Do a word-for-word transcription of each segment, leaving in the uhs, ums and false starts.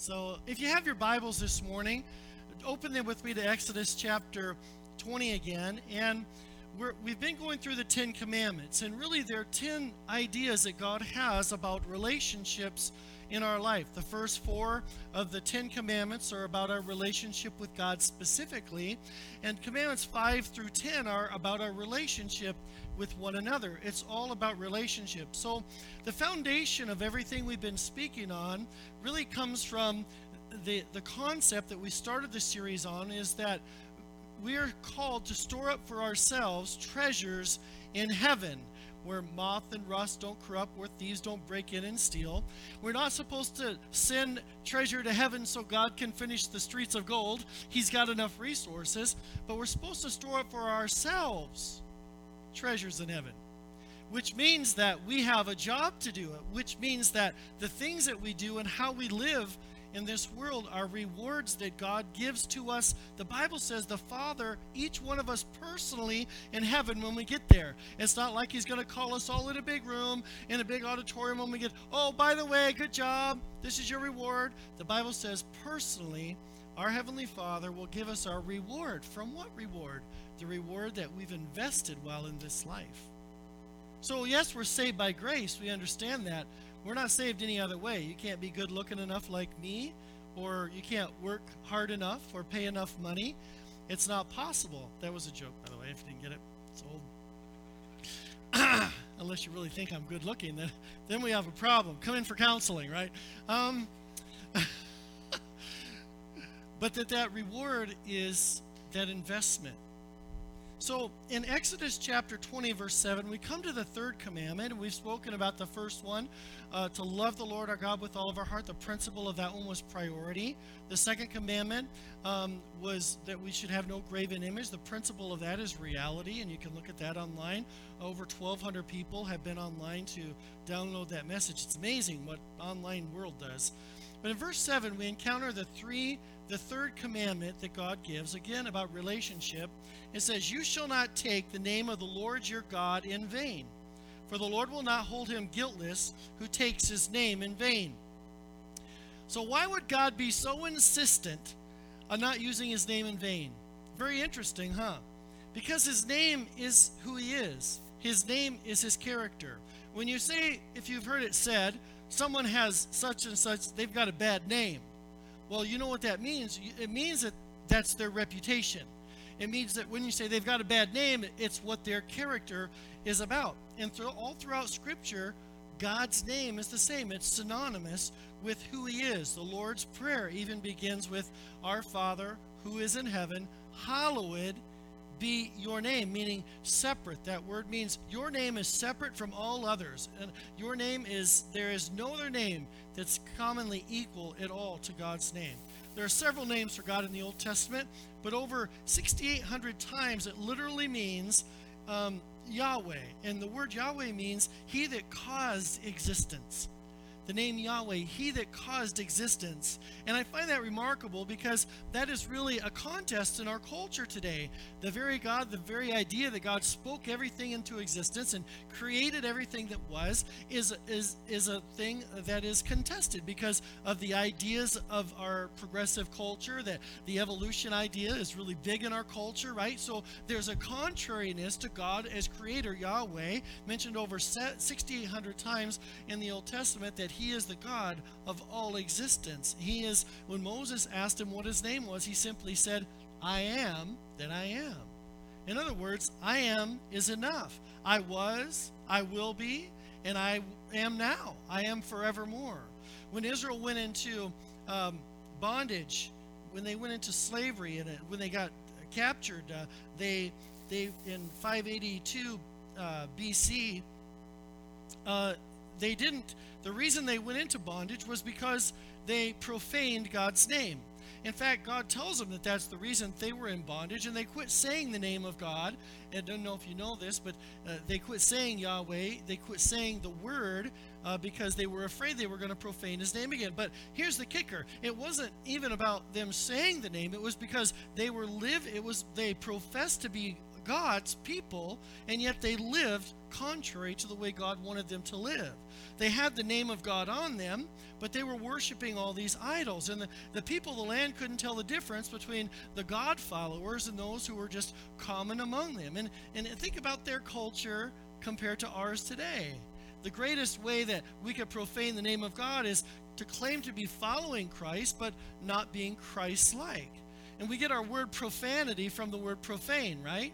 So if you have your Bibles this morning, open them with me to Exodus chapter twenty again. And we're, we've been going through the Ten Commandments, and really there are ten ideas that God has about relationships in our life. The first four of the Ten Commandments are about our relationship with God specifically, and Commandments five through ten are about our relationship with one another. It's all about relationships. So the foundation of everything we've been speaking on really comes from the, the concept that we started the series on, is that we are called to store up for ourselves treasures in heaven, where moth and rust don't corrupt, where thieves don't break in and steal. We're not supposed to send treasure to heaven so God can finish the streets of gold. He's got enough resources. But we're supposed to store up for ourselves treasures in heaven, which means that we have a job to do, which means that the things that we do and how we live in this world are rewards that God gives to us. The Bible says the Father, each one of us personally in heaven when we get there. It's not like he's going to call us all in a big room, in a big auditorium when we get, oh, by the way, good job, this is your reward. The Bible says personally, our Heavenly Father will give us our reward. From what reward? The reward that we've invested while in this life. So yes, we're saved by grace. We understand that. We're not saved any other way. You can't be good looking enough like me, or you can't work hard enough or pay enough money. It's not possible. That was a joke, by the way, if you didn't get it. It's old. Unless you really think I'm good looking, then, then we have a problem. Come in for counseling, right? Um, but that that reward is that investment. So in Exodus chapter twenty, verse seven, we come to the third commandment, and we've spoken about the first one, uh, to love the Lord our God with all of our heart. The principle of that one was priority. The second commandment um, was that we should have no graven image. The principle of that is reality, and you can look at that online. Over twelve hundred people have been online to download that message. It's amazing what online world does. But in verse seven, we encounter the three, the third commandment that God gives, again, about relationship. It says, you shall not take the name of the Lord your God in vain, for the Lord will not hold him guiltless who takes his name in vain. So why would God be so insistent on not using his name in vain? Very interesting, huh? Because his name is who he is. His name is his character. When you say, if you've heard it said, someone has such and such, they've got a bad name. Well, you know what that means. It means that that's their reputation. It means that when you say they've got a bad name, it's what their character is about. And through, all throughout Scripture, God's name is the same. It's synonymous with who he is. The Lord's Prayer even begins with, our Father who is in heaven, hallowed be your name, meaning separate. That word means your name is separate from all others, and your name is, there is no other name that's commonly equal at all to God's name. There are several names for God in the Old Testament, but over six thousand eight hundred times it literally means um, Yahweh, and the word Yahweh means he that caused existence. The name Yahweh, he that caused existence. And I find that remarkable, because that is really a contest in our culture today. The very God, the very idea that God spoke everything into existence and created everything that was, is, is, is a thing that is contested because of the ideas of our progressive culture, that the evolution idea is really big in our culture, right? So there's a contrariness to God as creator, Yahweh, mentioned over six thousand eight hundred times in the Old Testament, that he He is the God of all existence. He is, when Moses asked him what his name was, he simply said, I am that I am. In other words, I am is enough. I was, I will be, and I am now. I am forevermore. When Israel went into um, bondage, when they went into slavery, and when they got captured, uh, they, they in five eighty-two uh, B C, uh, they didn't, the reason they went into bondage was because they profaned God's name. In fact, God tells them that that's the reason they were in bondage, and they quit saying the name of God. I don't know if you know this, but uh, they quit saying Yahweh. They quit saying the word uh, because they were afraid they were going to profane his name again. But here's the kicker. It wasn't even about them saying the name. It was because they were live. It was, they professed to be God's people, and yet they lived contrary to the way God wanted them to live. They had the name of God on them, but they were worshiping all these idols. And the, the people of the land couldn't tell the difference between the God followers and those who were just common among them. And, and think about their culture compared to ours today. The greatest way that we could profane the name of God is to claim to be following Christ, but not being Christ-like. And we get our word profanity from the word profane, right?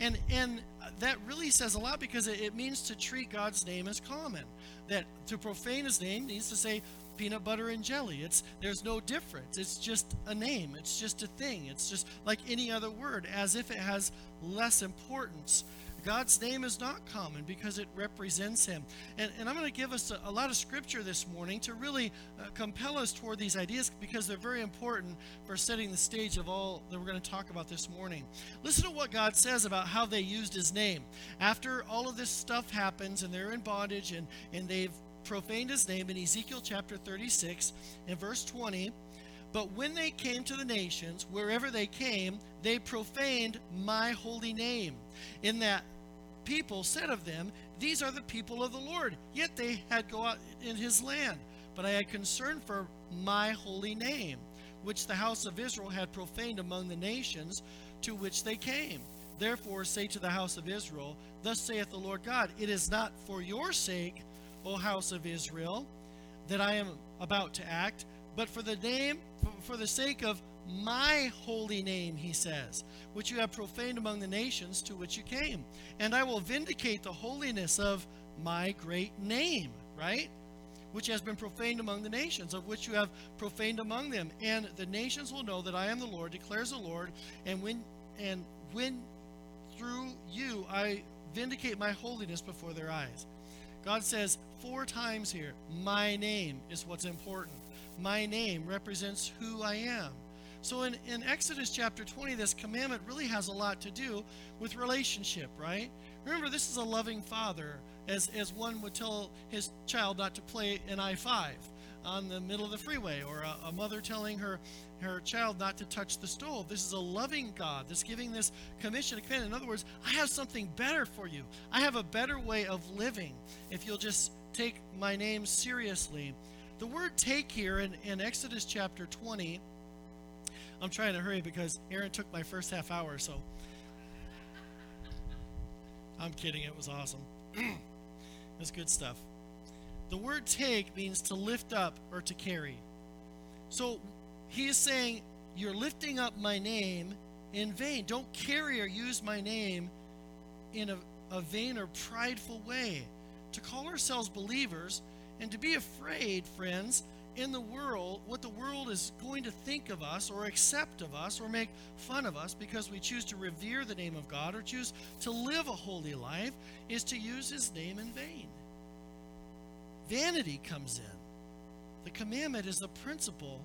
And and that really says a lot, because it, it means to treat God's name as common. That to profane his name means to say peanut butter and jelly. It's there's no difference. It's just a name. It's just a thing. It's just like any other word, as if it has less importance. God's name is not common because it represents him. And, and I'm going to give us a, a lot of scripture this morning to really uh, compel us toward these ideas, because they're very important for setting the stage of all that we're going to talk about this morning. Listen to what God says about how they used his name. After all of this stuff happens and they're in bondage and, and they've profaned his name, in Ezekiel chapter thirty-six and verse twenty, "But when they came to the nations, wherever they came, they profaned my holy name, in that people said of them, these are the people of the Lord, yet they had go out in his land. But I had concern for my holy name, which the house of Israel had profaned among the nations to which they came. Therefore say to the house of Israel, thus saith the Lord God, it is not for your sake, O house of Israel, that I am about to act, but for the name, for the sake of my holy name, he says, which you have profaned among the nations to which you came. And I will vindicate the holiness of my great name," right? "Which has been profaned among the nations, of which you have profaned among them. And the nations will know that I am the Lord, declares the Lord. And when, and when through you I vindicate my holiness before their eyes." God says four times here, my name is what's important. My name represents who I am. So in, in Exodus chapter twenty, this commandment really has a lot to do with relationship, right? Remember, this is a loving father, as, as one would tell his child not to play in I five on the middle of the freeway, or a, a mother telling her, her child not to touch the stove. This is a loving God that's giving this commission. In other words, I have something better for you. I have a better way of living if you'll just take my name seriously. The word take here in, in Exodus chapter twenty, I'm trying to hurry because Aaron took my first half hour, so I'm kidding, it was awesome. That's good stuff. The word take means to lift up or to carry. So he is saying, you're lifting up my name in vain. Don't carry or use my name in a, a vain or prideful way. To call ourselves believers, and to be afraid, friends, in the world, what the world is going to think of us or accept of us or make fun of us because we choose to revere the name of God or choose to live a holy life, is to use his name in vain. Vanity comes in. The commandment is the principle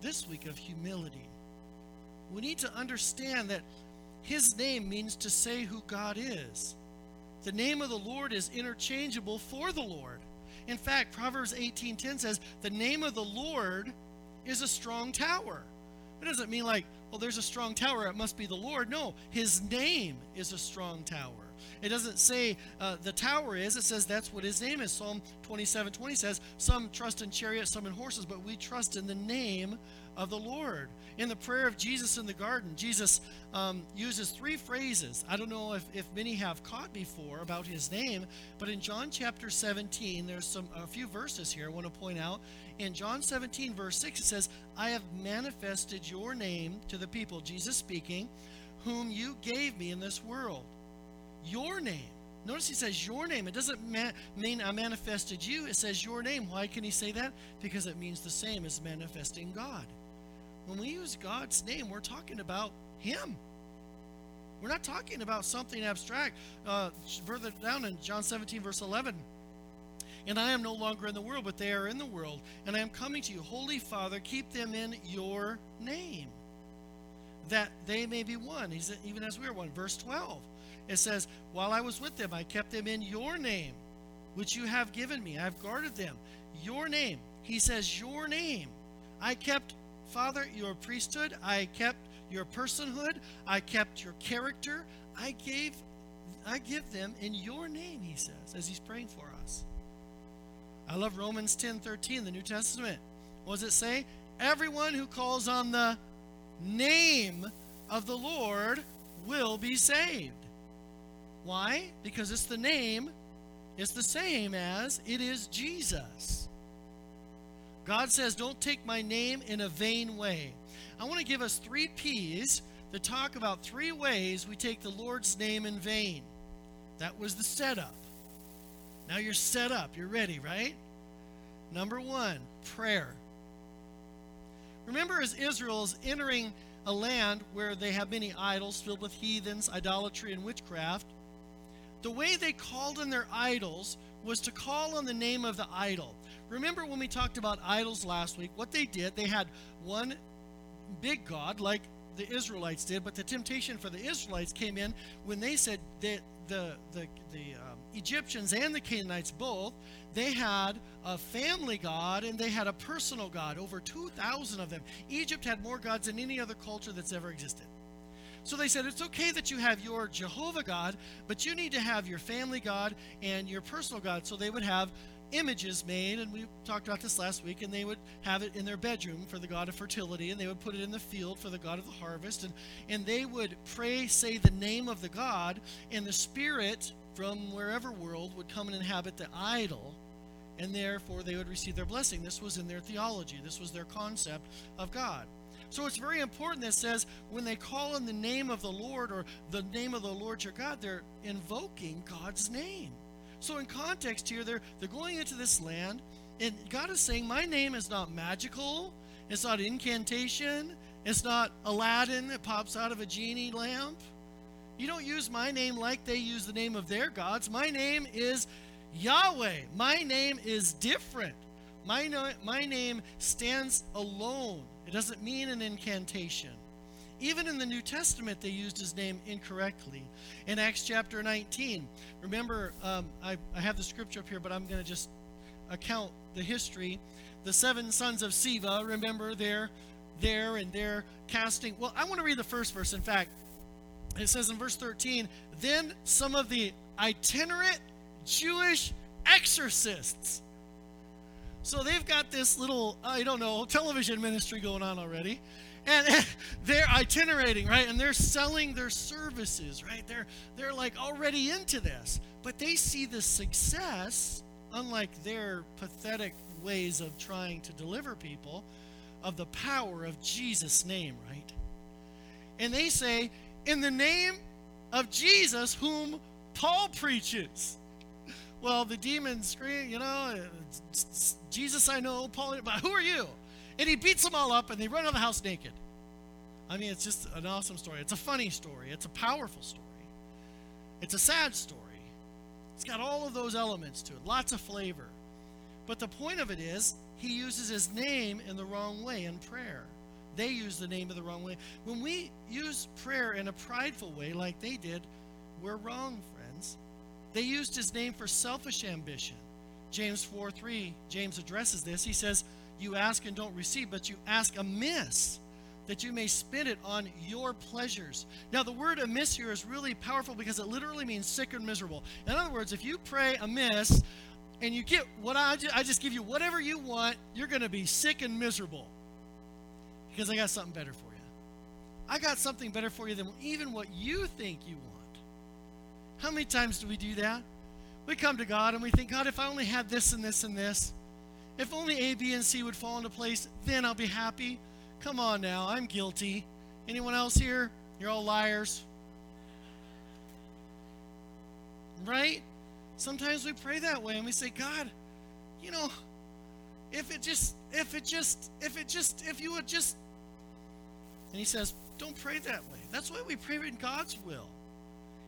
this week of humility. We need to understand that his name means to say who God is. The name of the Lord is interchangeable for the Lord. In fact, Proverbs eighteen ten says, the name of the Lord is a strong tower. It doesn't mean like, well, there's a strong tower, it must be the Lord. No, his name is a strong tower. It doesn't say uh, the tower is, it says that's what his name is. Psalm twenty-seven twenty says, some trust in chariots, some in horses, but we trust in the name of the Lord. In the prayer of Jesus in the garden, Jesus um, uses three phrases. I don't know if, if many have caught before about his name, but in John chapter seventeen, there's some a few verses here I want to point out. In John seventeen, verse six, it says, I have manifested your name to the people, Jesus speaking, whom you gave me in this world. Your name. Notice he says your name. It doesn't ma- mean I manifested you. It says your name. Why can he say that? Because it means the same as manifesting God. When we use God's name, we're talking about him. We're not talking about something abstract. Uh, further down in John seventeen, verse eleven, and I am no longer in the world, but they are in the world, and I am coming to you. Holy Father, keep them in your name, that they may be one, even as we are one. Verse twelve. It says, while I was with them, I kept them in your name, which you have given me. I have guarded them. Your name. He says, your name. I kept, Father, your priesthood. I kept your personhood. I kept your character. I gave, I give them in your name, he says, as he's praying for us. I love Romans ten thirteen, the New Testament. What does it say? Everyone who calls on the name of the Lord will be saved. Why? Because it's the name. It's the same as it is Jesus. God says, don't take my name in a vain way. I want to give us three P's that talk about three ways we take the Lord's name in vain. That was the setup. Now you're set up. You're ready, right? Number one, prayer. Remember, as Israel is entering a land where they have many idols filled with heathens, idolatry, and witchcraft, the way they called on their idols was to call on the name of the idol. Remember when we talked about idols last week, what they did, they had one big god like the Israelites did, but the temptation for the Israelites came in when they said that the, the, the um, Egyptians and the Canaanites both, they had a family god and they had a personal god, over two thousand of them. Egypt had more gods than any other culture that's ever existed. So they said, it's okay that you have your Jehovah God, but you need to have your family God and your personal God. So they would have images made, and we talked about this last week, and they would have it in their bedroom for the God of fertility, and they would put it in the field for the God of the harvest, and, and they would pray, say the name of the God, and the spirit from wherever world would come and inhabit the idol, and therefore they would receive their blessing. This was in their theology. This was their concept of God. So it's very important that it says when they call on the name of the Lord or the name of the Lord your God, they're invoking God's name. So in context here, they're, they're going into this land, and God is saying, my name is not magical. It's not incantation. It's not Aladdin that pops out of a genie lamp. You don't use my name like they use the name of their gods. My name is Yahweh. My name is different. My, no, my name stands alone. It doesn't mean an incantation. Even in the New Testament, they used his name incorrectly. In Acts chapter nineteen, remember, um, I, I have the scripture up here, but I'm going to just account the history. The seven sons of Sceva, remember, they're there and they're casting. Well, I want to read the first verse. In fact, it says in verse thirteen, then some of the itinerant Jewish exorcists. So they've got this little, I don't know, television ministry going on already. And, and they're itinerating, right? And they're selling their services, right? They're, they're like already into this. But they see the success, unlike their pathetic ways of trying to deliver people, of the power of Jesus' name, right? And they say, in the name of Jesus, whom Paul preaches. Well, the demons scream, you know, Jesus I know, Paul, but who are you? And he beats them all up, and they run out of the house naked. I mean, it's just an awesome story. It's a funny story. It's a powerful story. It's a sad story. It's got all of those elements to it, lots of flavor. But the point of it is, he uses his name in the wrong way in prayer. They use the name in the wrong way. When we use prayer in a prideful way like they did, we're wrong, friends. They used his name for selfish ambition. James four three, James addresses this. He says, you ask and don't receive, but you ask amiss, that you may spend it on your pleasures. Now, the word amiss here is really powerful because it literally means sick and miserable. In other words, if you pray amiss and you get what I just, I just give you whatever you want, you're going to be sick and miserable because I got something better for you. I got something better for you than even what you think you want. How many times do we do that? We come to God and we think, God, if I only had this and this and this, if only A, B, and C would fall into place, then I'll be happy. Come on now, I'm guilty. Anyone else here? You're all liars. Right? Sometimes we pray that way and we say, God, you know, if it just, if it just, if it just, if you would just. And he says, don't pray that way. That's why we pray in God's will.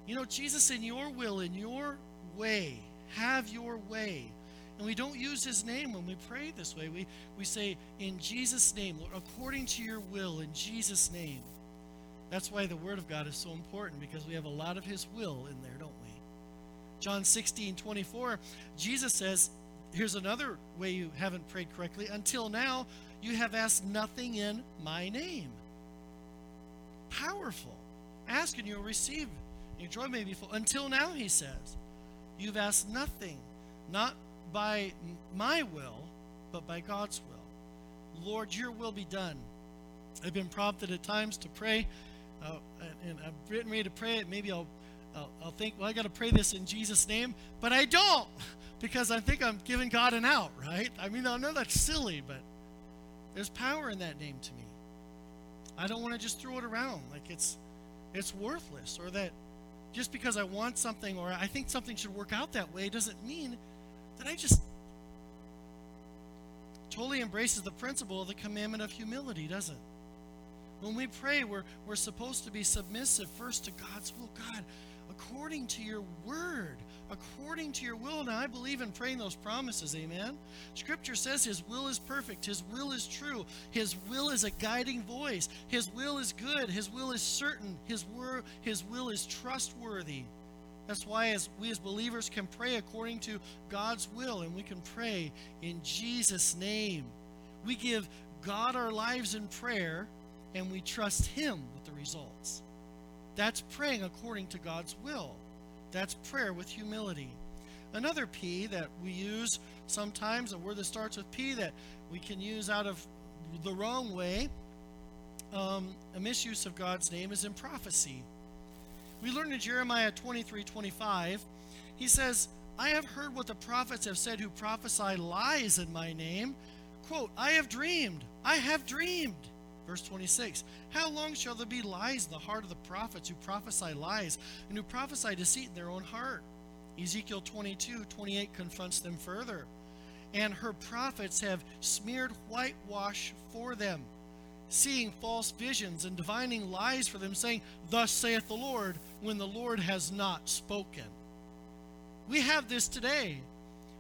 You know, Jesus, in your will, in your way, have your way. And we don't use his name when we pray this way. We we say, in Jesus' name, Lord, according to your will, in Jesus' name. That's why the word of God is so important, because we have a lot of his will in there, don't we? John sixteen twenty-four, Jesus says, here's another way you haven't prayed correctly. Until now, you have asked nothing in my name. powerful. Ask and you'll receive. Your joy may be full. Until now, he says, you've asked nothing, not by my will, but by God's will. Lord, your will be done. I've been prompted at times to pray, uh, and I've written me to pray it. Maybe I'll, I'll, I'll think, well, I got to pray this in Jesus' name, but I don't, because I think I'm giving God an out, right? I mean, I know that's silly, but there's power in that name to me. I don't want to just throw it around like it's it's worthless, or that just because I want something or I think something should work out that way doesn't mean that I just totally embraces the principle of the commandment of humility, doesn't it? When we pray, we're, we're supposed to be submissive first to God's will. God, according to your word, according to your will. Now, I believe in praying those promises, amen? Scripture says his will is perfect. His will is true. His will is a guiding voice. His will is good. His will is certain. His, wor- his will is trustworthy. That's why as we as believers can pray according to God's will, and we can pray in Jesus' name. We give God our lives in prayer, and we trust him with the results. That's praying according to God's will. That's prayer with humility. Another P that we use sometimes, a word that starts with P that we can use out of the wrong way, um, a misuse of God's name, is in prophecy. We learn in Jeremiah twenty-three twenty-five, he says, I have heard what the prophets have said who prophesy lies in my name. Quote, I have dreamed, I have dreamed. Verse twenty-six, how long shall there be lies in the heart of the prophets who prophesy lies and who prophesy deceit in their own heart? Ezekiel twenty-two twenty-eight confronts them further. And her prophets have smeared whitewash for them, seeing false visions and divining lies for them, saying, thus saith the Lord, when the Lord has not spoken. We have this today.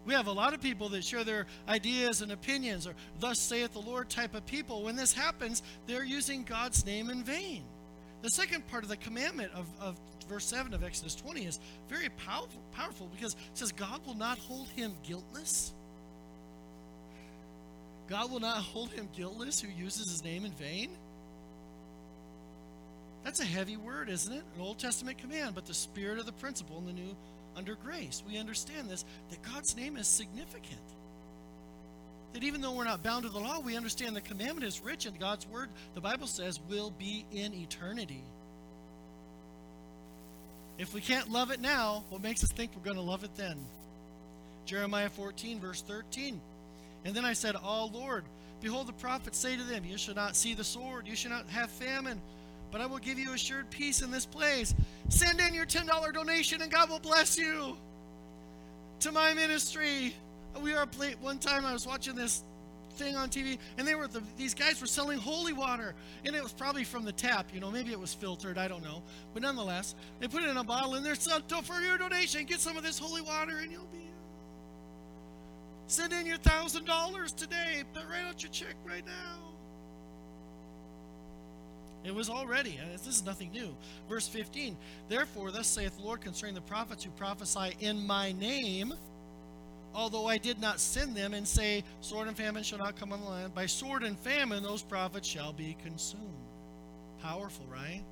We have a lot of people that share their ideas and opinions, or thus saith the Lord type of people. When this happens, they're using God's name in vain. The second part of the commandment of, of verse seven of Exodus twenty is very powerful, powerful because it says God will not hold him guiltless. God will not hold him guiltless who uses his name in vain. That's a heavy word, isn't it? An Old Testament command, but the spirit of the principle in the New under grace. We understand this, that God's name is significant. That even though we're not bound to the law, we understand the commandment is rich and God's word, the Bible says, will be in eternity. If we can't love it now, what makes us think we're going to love it then? Jeremiah fourteen, verse thirteen. And then I said, "Oh Lord, behold, the prophets say to them, you shall not see the sword, you shall not have famine, but I will give you assured peace in this place. Send in your ten dollar donation and God will bless you." To my ministry, we are plate. One time I was watching this thing on T V, and they were the, these guys were selling holy water, and it was probably from the tap, you know, maybe it was filtered, I don't know, but nonetheless, they put it in a bottle and they're selling for your donation. Get some of this holy water, and you'll be. Send in your thousand dollars today. Put right out your check right now. It was already. This is nothing new. Verse fifteen, therefore, thus saith the Lord concerning the prophets who prophesy in my name, although I did not send them, and say, sword and famine shall not come on the land. By sword and famine, those prophets shall be consumed. Powerful, right?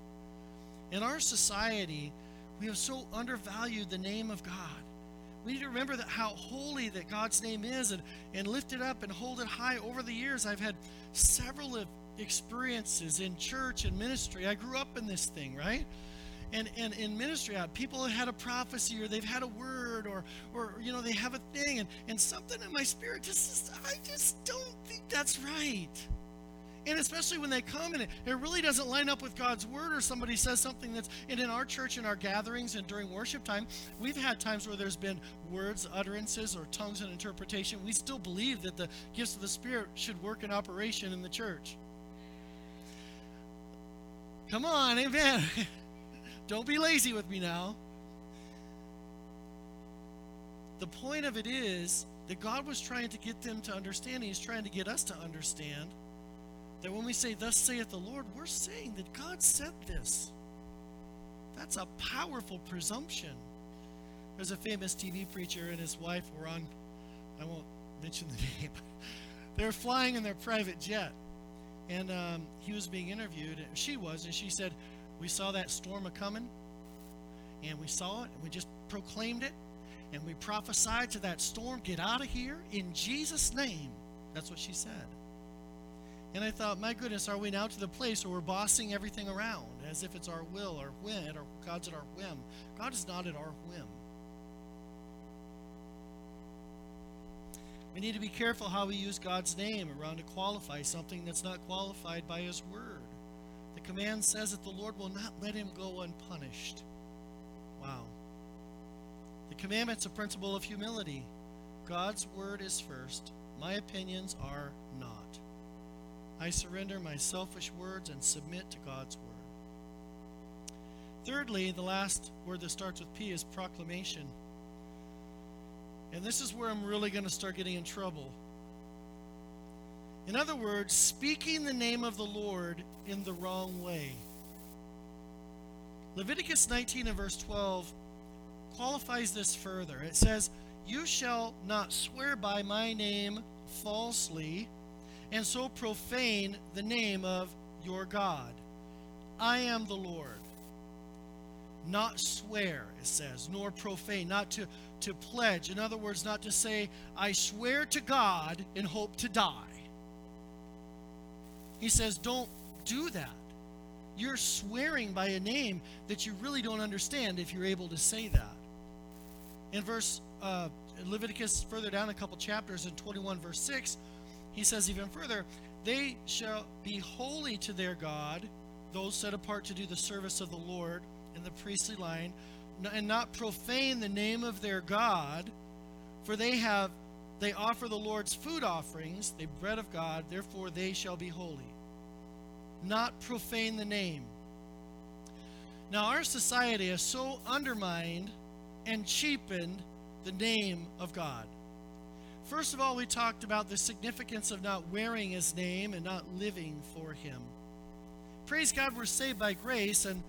In our society, we have so undervalued the name of God. We need to remember that how holy that God's name is, and, and lift it up and hold it high. Over the years, I've had several of experiences in church and ministry. I grew up in this thing, right? And and in ministry, people have had a prophecy, or they've had a word, or or you know, they have a thing, and, and something in my spirit just, I just don't think that's right. And especially when they come and it, it really doesn't line up with God's word, or somebody says something that's, and in our church, in our gatherings, and during worship time, we've had times where there's been words, utterances, or tongues and interpretation. We still believe that the gifts of the Spirit should work in operation in the church. Come on, amen. Don't be lazy with me now. The point of it is that God was trying to get them to understand, and he's trying to get us to understand, that when we say, thus saith the Lord, we're saying that God said this. That's a powerful presumption. There's a famous T V preacher and his wife were on, I won't mention the name, they're flying in their private jet. and um, he was being interviewed, she was, and she said, we saw that storm a-coming, and we saw it, and we just proclaimed it, and we prophesied to that storm, get out of here in Jesus' name. That's what she said. And I thought, my goodness, are we now to the place where we're bossing everything around as if it's our will, our whim, or God's at our whim? God is not at our whim. We need to be careful how we use God's name around to qualify something that's not qualified by his word. The command says that the Lord will not let him go unpunished. Wow. The commandment's a principle of humility. God's word is first. My opinions are not. I surrender my selfish words and submit to God's word. Thirdly, the last word that starts with P is proclamation. And this is where I'm really going to start getting in trouble. In other words, speaking the name of the Lord in the wrong way. Leviticus nineteen and verse twelve qualifies this further. It says, you shall not swear by my name falsely, and so profane the name of your God. I am the Lord. Not swear, it says, nor profane, not to, to pledge. In other words, not to say, I swear to God and hope to die. He says, don't do that. You're swearing by a name that you really don't understand if you're able to say that. In verse uh, Leviticus, further down a couple chapters, in twenty-one verse six, he says even further, they shall be holy to their God, those set apart to do the service of the Lord, in the priestly line, and not profane the name of their God, for they have they offer the Lord's food offerings, the bread of God, therefore they shall be holy. Not profane the name. Now our society has so undermined and cheapened the name of God. First of all, we talked about the significance of not wearing his name and not living for him. Praise God, we're saved by grace, and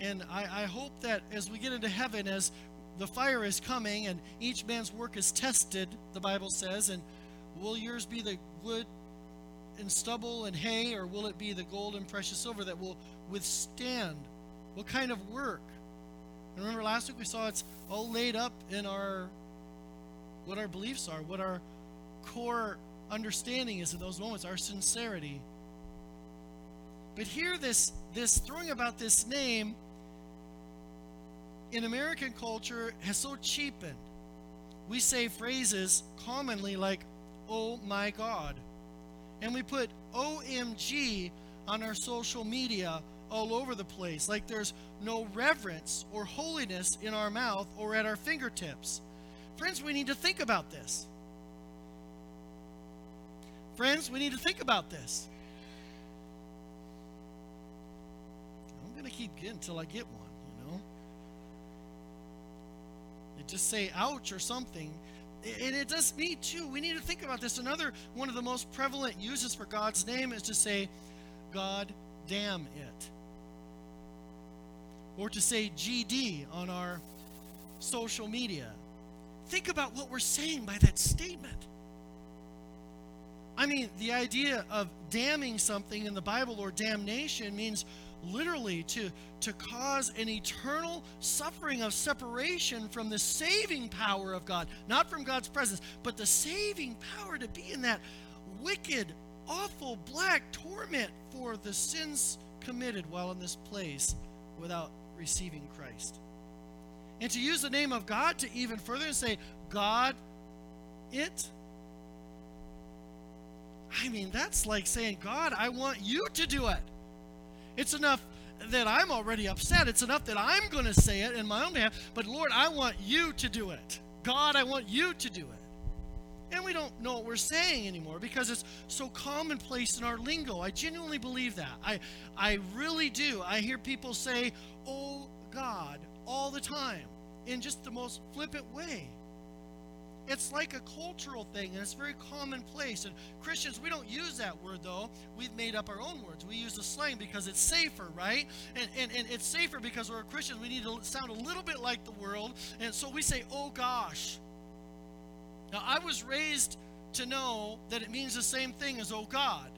And I, I hope that as we get into heaven, as the fire is coming and each man's work is tested, the Bible says, and will yours be the wood and stubble and hay, or will it be the gold and precious silver that will withstand? What kind of work? And remember last week we saw it's all laid up in our, what our beliefs are, what our core understanding is in those moments, our sincerity. But here this, this throwing about this name in American culture has so cheapened. We say phrases commonly like, oh my God. And we put O M G on our social media all over the place. Like there's no reverence or holiness in our mouth or at our fingertips. Friends, we need to think about this. Friends, we need to think about this. I'm going to keep getting until I get one, you know. They just say ouch or something. And it does me too. We need to think about this. Another one of the most prevalent uses for God's name is to say, God damn it. Or to say G D on our social media. Think about what we're saying by that statement. I mean, the idea of damning something in the Bible, or damnation, means literally to, to cause an eternal suffering of separation from the saving power of God. Not from God's presence, but the saving power to be in that wicked, awful, black torment for the sins committed while in this place without receiving Christ. And to use the name of God to even further say, God, it. I mean, that's like saying, God, I want you to do it. It's enough that I'm already upset. It's enough that I'm going to say it in my own behalf. But Lord, I want you to do it. God, I want you to do it. And we don't know what we're saying anymore because it's so commonplace in our lingo. I genuinely believe that. I, I really do. I hear people say, oh, God, all the time in just the most flippant way. It's like a cultural thing, and it's very commonplace. And Christians, we don't use that word, though. We've made up our own words. We use the slang because it's safer, right? And, and, and it's safer because we're Christians. We need to sound a little bit like the world. And so we say, oh, gosh. Now, I was raised to know that it means the same thing as, oh, God.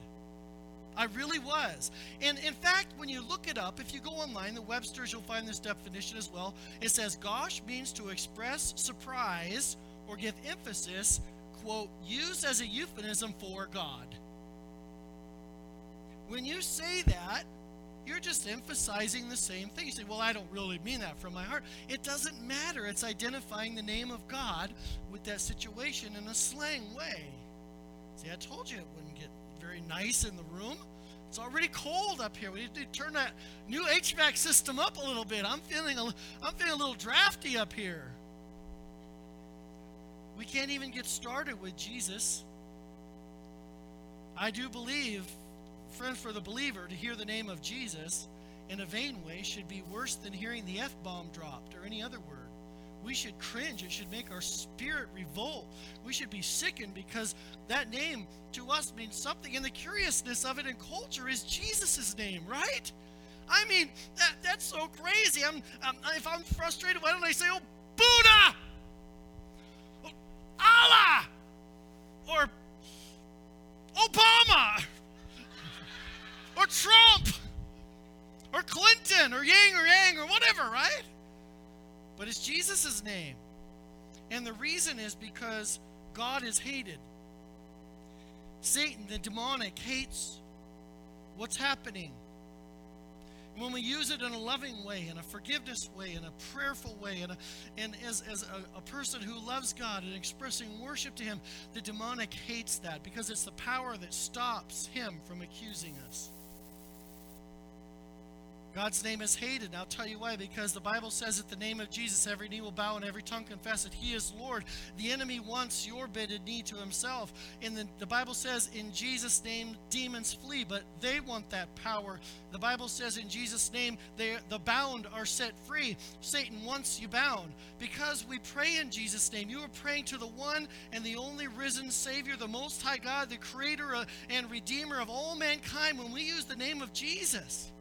I really was. And in fact, when you look it up, if you go online, the Webster's, you'll find this definition as well. It says, "Gosh means to express surprise or give emphasis, quote, used as a euphemism for God." When you say that, you're just emphasizing the same thing. You say, well, I don't really mean that from my heart. It doesn't matter. It's identifying the name of God with that situation in a slang way. See, I told you it wouldn't get very nice in the room. It's already cold up here. We need to turn that new H V A C system up a little bit. I'm feeling a, I'm feeling a little drafty up here. We can't even get started with Jesus. I do believe, friend, for the believer to hear the name of Jesus in a vain way should be worse than hearing the F-bomb dropped or any other word. We should cringe. It should make our spirit revolt. We should be sickened because that name to us means something. And the curiousness of it in culture is Jesus's name, right? I mean, that, that's so crazy. I'm, I'm, if I'm frustrated, why don't I say, oh, Buddha, oh, Allah, or Obama, or Trump, or Clinton, or Yang or Yang, or whatever, right? But it's Jesus' name. And the reason is because God is hated. Satan, the demonic, hates what's happening. When we use it in a loving way, in a forgiveness way, in a prayerful way, in a, and as, as a, a person who loves God and expressing worship to him, the demonic hates that because it's the power that stops him from accusing us. God's name is hated. And I'll tell you why. Because the Bible says at the name of Jesus, every knee will bow and every tongue confess that he is Lord. The enemy wants your bended knee to himself. And the, the Bible says in Jesus' name, demons flee, but they want that power. The Bible says in Jesus' name, they, the bound are set free. Satan wants you bound. Because we pray in Jesus' name, you are praying to the one and the only risen Savior, the Most High God, the Creator and Redeemer of all mankind when we use the name of Jesus.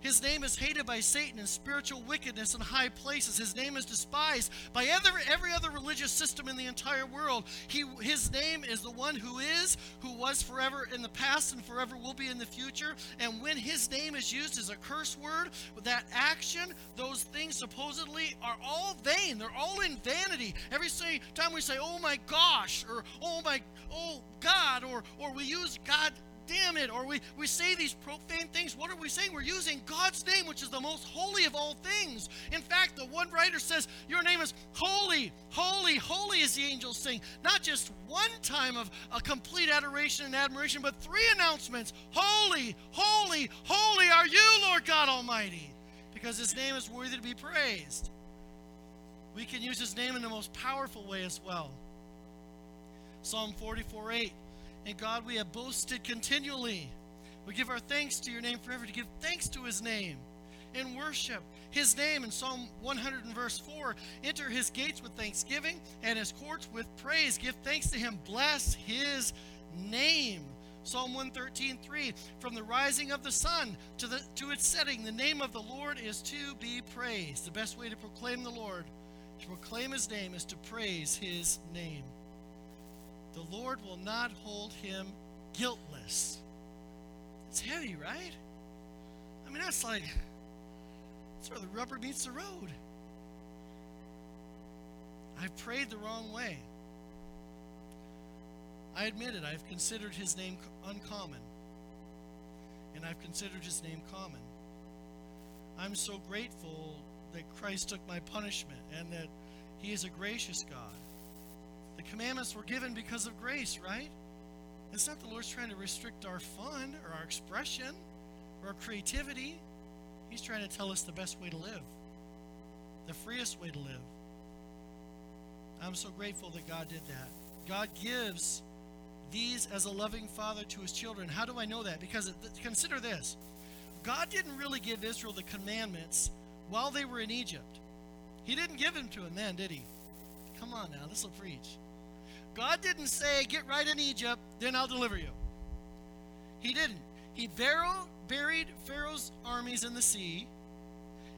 His name is hated by Satan in spiritual wickedness in high places. His name is despised by every, every other religious system in the entire world. He, his name is the one who is, who was forever in the past and forever will be in the future. And when his name is used as a curse word, that action, those things supposedly are all vain. They're all in vanity. Every time we say, oh my gosh, or oh my, oh God, or, or we use God, damn it, or we, we say these profane things. What are we saying? We're using God's name, which is the most holy of all things. In fact, the one writer says, your name is holy, holy, holy, as the angels sing. Not just one time of a complete adoration and admiration, but three announcements. Holy, holy, holy are you, Lord God Almighty, because his name is worthy to be praised. We can use his name in the most powerful way as well. Psalm forty-four eight. And God, we have boasted continually. We give our thanks to your name forever, to give thanks to his name and worship his name. In Psalm one hundred and verse four, enter his gates with thanksgiving and his courts with praise. Give thanks to him. Bless his name. Psalm one thirteen three, from the rising of the sun to, the, to its setting, the name of the Lord is to be praised. The best way to proclaim the Lord, to proclaim his name, is to praise his name. The Lord will not hold him guiltless. It's heavy, right? I mean, that's like, that's where the rubber meets the road. I've prayed the wrong way. I admit it. I've considered his name uncommon. And I've considered his name common. I'm so grateful that Christ took my punishment and that he is a gracious God. The commandments were given because of grace, right? It's not the Lord's trying to restrict our fun or our expression or our creativity. He's trying to tell us the best way to live, the freest way to live. I'm so grateful that God did that. God gives these as a loving father to his children. How do I know that? Because it, consider this. God didn't really give Israel the commandments while they were in Egypt. He didn't give them to them then, did he? Come on now, this will preach. God didn't say, get right in Egypt, then I'll deliver you. He didn't. He buried Pharaoh's armies in the sea,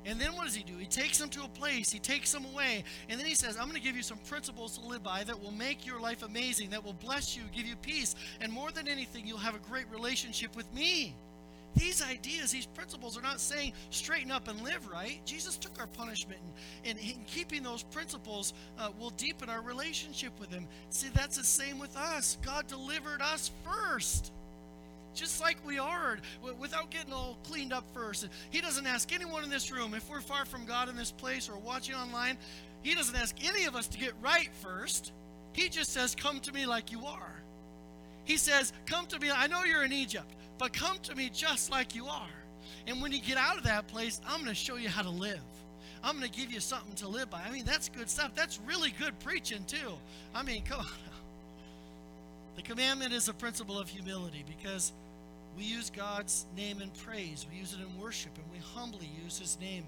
And then what does he do? He takes them to a place. He takes them away. And then he says, I'm going to give you some principles to live by that will make your life amazing, that will bless you, give you peace. And more than anything, you'll have a great relationship with me. These ideas, these principles are not saying straighten up and live right. Jesus took our punishment, and, and, and keeping those principles uh, will deepen our relationship with him. See, that's the same with us. God delivered us first, just like we are, without getting all cleaned up first. He doesn't ask anyone in this room, if we're far from God in this place or watching online, he doesn't ask any of us to get right first. He just says, come to me like you are. He says, come to me. I know you're in Egypt, but come to me just like you are. And when you get out of that place, I'm going to show you how to live. I'm going to give you something to live by. I mean, that's good stuff. That's really good preaching too. I mean, come on. The commandment is a principle of humility, because we use God's name in praise. We use it in worship, and we humbly use his name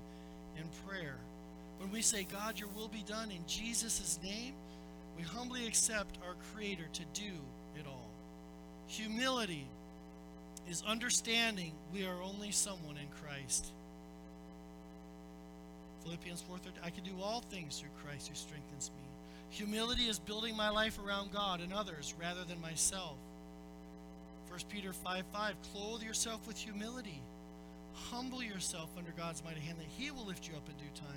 in prayer. When we say, God, your will be done in Jesus' name, we humbly accept our Creator to do it all. Humility is understanding we are only someone in Christ. Philippians four thirteen, I can do all things through Christ who strengthens me. Humility is building my life around God and others rather than myself. First Peter five five, clothe yourself with humility. Humble yourself under God's mighty hand that he will lift you up in due time.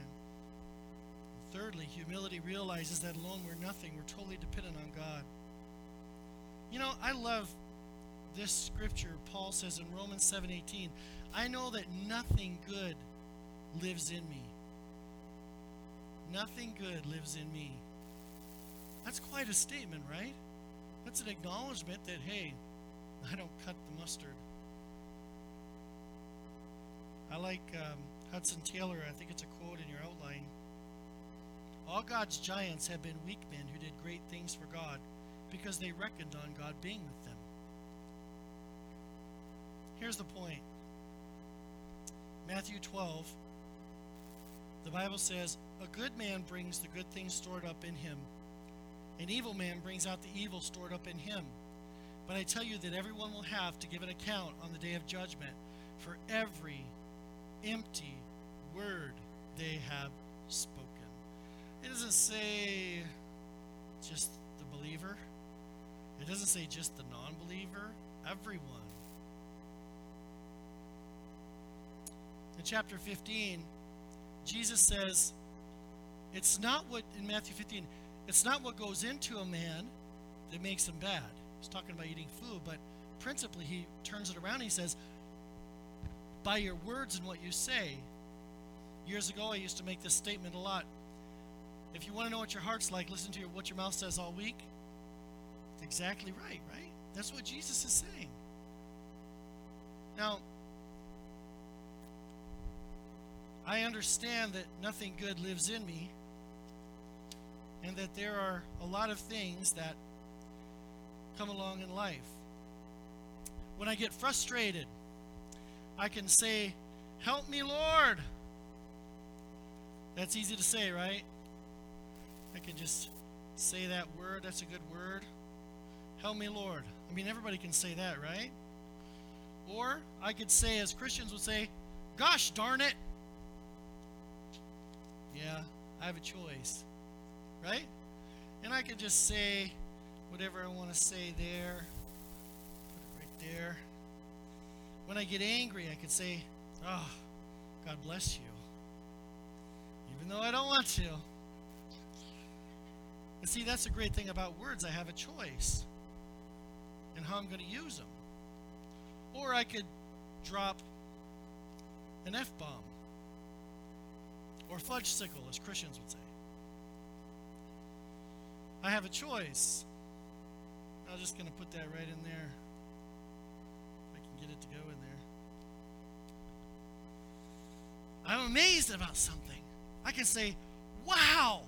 And thirdly, humility realizes that alone we're nothing. We're totally dependent on God. You know, I love this scripture. Paul says in Romans seven eighteen, I know that nothing good lives in me. Nothing good lives in me. That's quite a statement, right? That's an acknowledgement that, hey, I don't cut the mustard. I like um, Hudson Taylor. I think it's a quote in your outline. All God's giants have been weak men who did great things for God because they reckoned on God being with them. Here's the point. Matthew twelve, the Bible says, a good man brings the good things stored up in him. An evil man brings out the evil stored up in him. But I tell you that everyone will have to give an account on the day of judgment for every empty word they have spoken. It doesn't say just the believer. It doesn't say just the non-believer. Everyone. In chapter fifteen, Jesus says, it's not what, in Matthew fifteen, it's not what goes into a man that makes him bad. He's talking about eating food, but principally he turns it around. He says, by your words and what you say. Years ago, I used to make this statement a lot. If you want to know what your heart's like, listen to your, what your mouth says all week. It's exactly right, right? That's what Jesus is saying. Now, I understand that nothing good lives in me, and that there are a lot of things that come along in life. When I get frustrated, I can say, help me, Lord. That's easy to say, right? I can just say that word. That's a good word. Help me, Lord. I mean, everybody can say that, right? Or I could say, as Christians would say, gosh darn it. Yeah, I have a choice. Right? And I can just say whatever I want to say there. Put it right there. When I get angry, I can say, oh, God bless you. Even though I don't want to. And see, that's the great thing about words. I have a choice in how I'm going to use them. Or I could drop an F-bomb. Or fudgesicle, as Christians would say. I have a choice. I'm just going to put that right in there. If I can get it to go in there. I'm amazed about something. I can say, wow,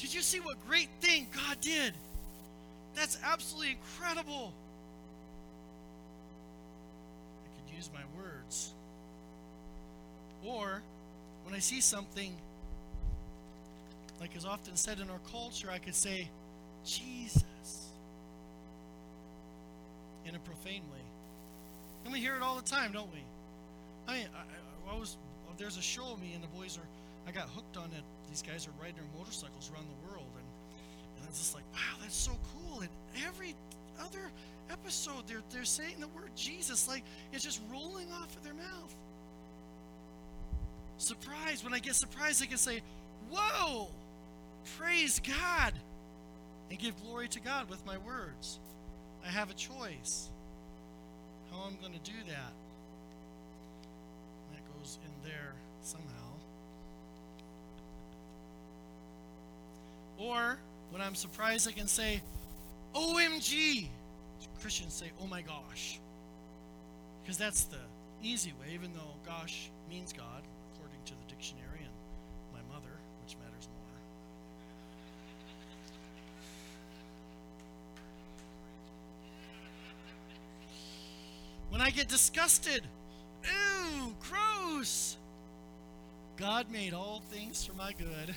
did you see what great thing God did? That's absolutely incredible. I could use my words. Or when I see something, like is often said in our culture, I could say, Jesus, in a profane way. And we hear it all the time, don't we? I mean, I, I was there's a show of me, and the boys are, I got hooked on it. These guys are riding their motorcycles around the world, and, and I was just like, wow, that's so cool. And every other episode, they're they're saying the word Jesus, like it's just rolling off of their mouth. Surprise! When I get surprised, I can say, "Whoa! Praise God!" and give glory to God with my words. I have a choice how I'm going to do that. That goes in there somehow. Or when I'm surprised, I can say, O M G. Christians say, oh my gosh. Because that's the easy way, even though gosh means God, according to the dictionary and my mother, which matters more. When I get disgusted, ew, gross. God made all things for my good,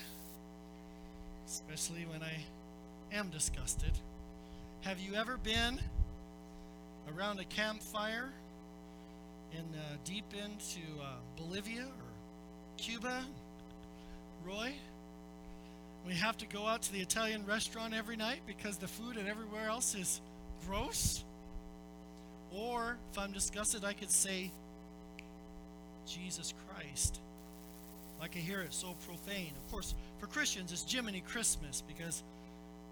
especially when I am disgusted. Have you ever been around a campfire in uh, deep into uh, Bolivia or Cuba, Roy? We have to go out to the Italian restaurant every night because the food and everywhere else is gross. Or if I'm disgusted, I could say, Jesus Christ. I can hear it so profane. Of course, for Christians, it's Jiminy Christmas because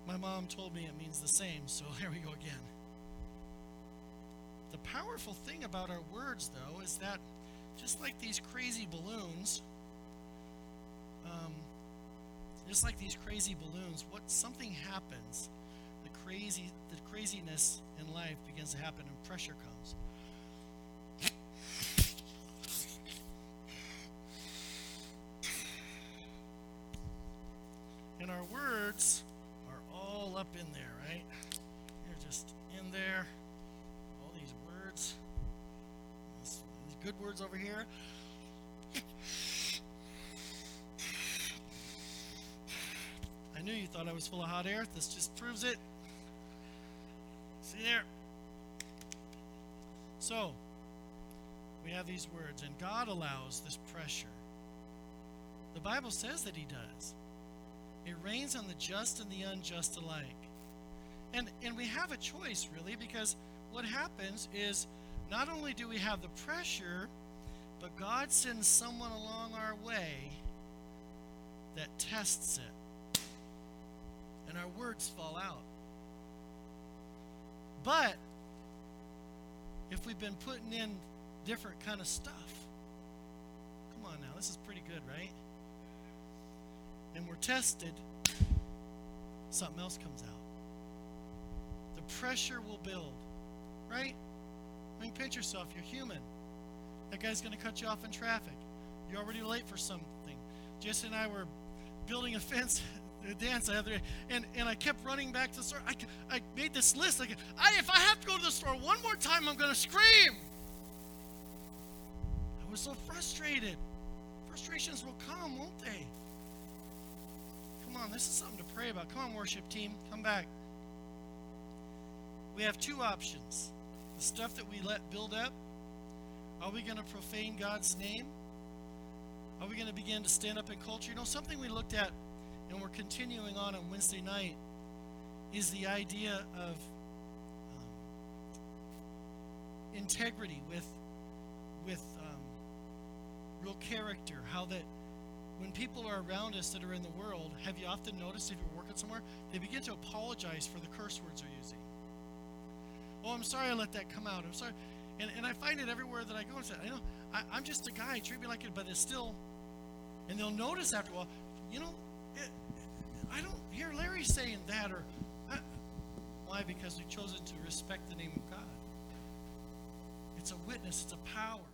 my mom told me it means the same, so there we go again. The powerful thing about our words, though, is that just like these crazy balloons, um, just like these crazy balloons, what something happens, the crazy, the craziness in life begins to happen, and pressure comes. And our words are all up in there, right? They're just in there. All these words. These good words over here. I knew you thought I was full of hot air. This just proves it. See there? So, we have these words, and God allows this pressure. The Bible says that He does. It rains on the just and the unjust alike. And and we have a choice, really, because what happens is not only do we have the pressure, but God sends someone along our way that tests it. And our words fall out. But if we've been putting in different kind of stuff, come on now, this is pretty good, right? And we're tested, something else comes out. The pressure will build, right? I mean, picture yourself, you're human. That guy's going to cut you off in traffic. You're already late for something. Jesse and I were building a fence a dance the other day, and, and I kept running back to the store. I, I made this list. I, I if I have to go to the store one more time, I'm going to scream. I was so frustrated. Frustrations will come, won't they? Come on, this is something to pray about. Come on, worship team, come back. We have two options. The stuff that we let build up. Are we going to profane God's name? Are we going to begin to stand up in culture? You know, something we looked at and we're continuing on on Wednesday night is the idea of um, integrity with, with um, real character, how that when people are around us that are in the world, have you often noticed if you're working somewhere, they begin to apologize for the curse words they're using. Oh, I'm sorry I let that come out. I'm sorry. And and I find it everywhere that I go and say, I know, I, I'm just a guy. Treat me like it, but it's still. And they'll notice after a while, you know, it, I don't hear Larry saying that. or I, Why? Because we've chosen to respect the name of God. It's a witness. It's a power.